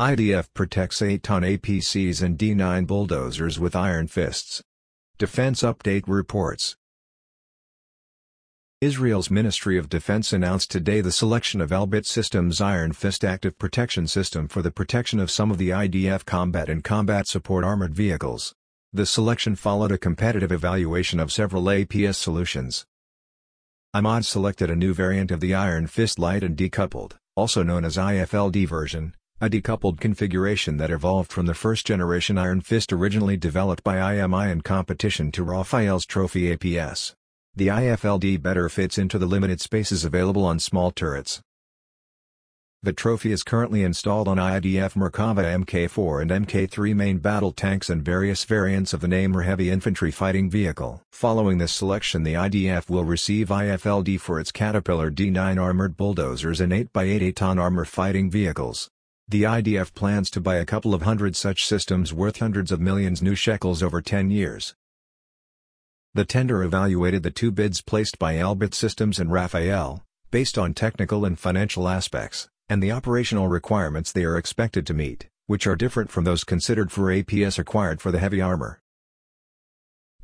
IDF protects Eitan APCs and D9 bulldozers with Iron Fists. Defense Update Reports. Israel's Ministry of Defense announced today the selection of Elbit Systems' Iron Fist Active Protection System for the protection of some of the IDF combat and combat support armored vehicles. The selection followed a competitive evaluation of several APS solutions. IMI selected a new variant of the Iron Fist Light and Decoupled, also known as IFLD version, a decoupled configuration that evolved from the first-generation Iron Fist originally developed by IMI in competition to Rafael's Trophy APS. The IFLD better fits into the limited spaces available on small turrets. The Trophy is currently installed on IDF Merkava Mk4 and Mk3 main battle tanks and various variants of the Namer heavy infantry fighting vehicle. Following this selection, the IDF will receive IFLD for its Caterpillar D9 armored bulldozers and 8x8 Eitan armor fighting vehicles. The IDF plans to buy a couple of hundred such systems worth hundreds of millions new shekels over 10 years. The tender evaluated the two bids placed by Elbit Systems and Rafael, based on technical and financial aspects, and the operational requirements they are expected to meet, which are different from those considered for APS acquired for the heavy armor.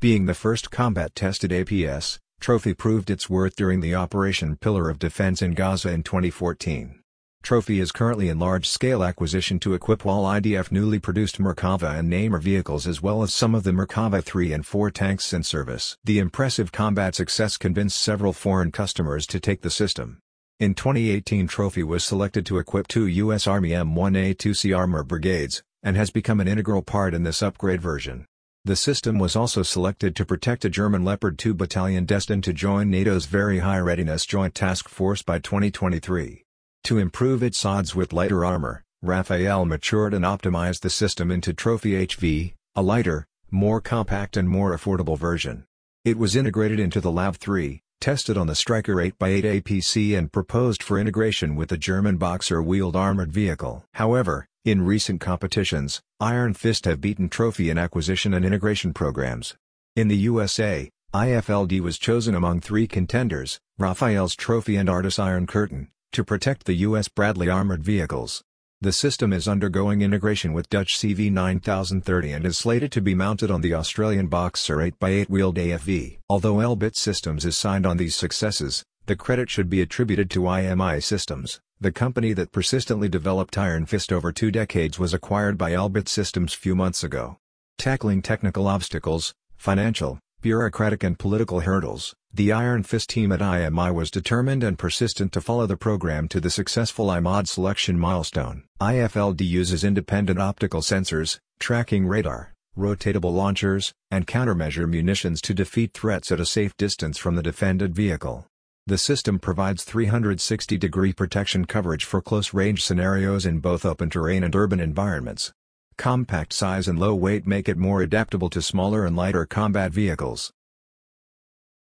Being the first combat-tested APS, Trophy proved its worth during the Operation Pillar of Defense in Gaza in 2014. Trophy is currently in large-scale acquisition to equip all IDF newly produced Merkava and Namer vehicles as well as some of the Merkava 3 and 4 tanks in service. The impressive combat success convinced several foreign customers to take the system. In 2018, Trophy was selected to equip two U.S. Army M1A2C armor brigades, and has become an integral part in this upgrade version. The system was also selected to protect a German Leopard 2 battalion destined to join NATO's Very High Readiness Joint Task Force by 2023. To improve its odds with lighter armor, Rafael matured and optimized the system into Trophy HV, a lighter, more compact and more affordable version. It was integrated into the LAV-3, tested on the Stryker 8x8 APC and proposed for integration with the German Boxer wheeled armored vehicle. However, in recent competitions, Iron Fist have beaten Trophy in acquisition and integration programs. In the USA, IFLD was chosen among three contenders, Rafael's Trophy and Artis Iron Curtain, to protect the U.S. Bradley armored vehicles. The system is undergoing integration with Dutch CV9030 and is slated to be mounted on the Australian Boxer 8x8 wheeled AFV. Although Elbit Systems is signed on these successes, the credit should be attributed to IMI Systems. The company that persistently developed Iron Fist over two decades was acquired by Elbit Systems few months ago. Tackling technical obstacles, financial, bureaucratic and political hurdles, the Iron Fist team at IMI was determined and persistent to follow the program to the successful IMOD selection milestone. IFLD uses independent optical sensors, tracking radar, rotatable launchers, and countermeasure munitions to defeat threats at a safe distance from the defended vehicle. The system provides 360-degree protection coverage for close-range scenarios in both open terrain and urban environments. Compact size and low weight make it more adaptable to smaller and lighter combat vehicles.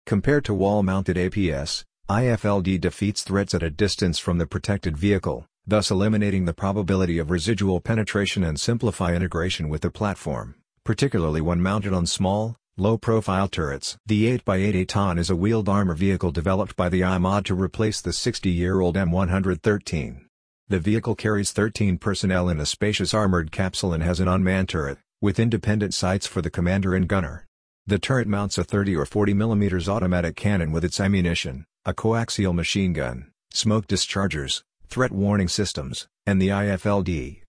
Compared to wall-mounted APS, IFLD defeats threats at a distance from the protected vehicle, thus eliminating the probability of residual penetration and simplify integration with the platform, particularly when mounted on small, low-profile turrets. The 8x8 Eitan is a wheeled armor vehicle developed by the IMOD to replace the 60-year-old M113. The vehicle carries 13 personnel in a spacious armored capsule and has an unmanned turret, with independent sights for the commander and gunner. The turret mounts a 30 or 40 mm automatic cannon with its ammunition, a coaxial machine gun, smoke dischargers, threat warning systems, and the IFLD.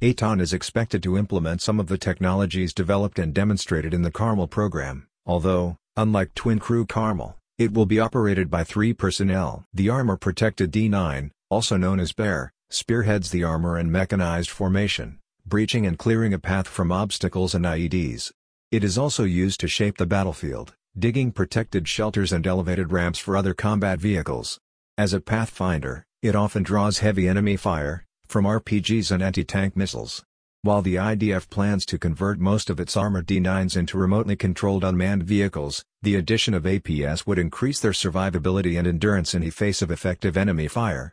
Eitan is expected to implement some of the technologies developed and demonstrated in the Carmel program, although, unlike Twin Crew Carmel, it will be operated by three personnel. The armor-protected D9, also known as Bear, spearheads the armor in mechanized formation, breaching and clearing a path from obstacles and IEDs. It is also used to shape the battlefield, digging protected shelters and elevated ramps for other combat vehicles. As a pathfinder, it often draws heavy enemy fire, from RPGs and anti-tank missiles. While the IDF plans to convert most of its armored D9s into remotely controlled unmanned vehicles, the addition of APS would increase their survivability and endurance in the face of effective enemy fire.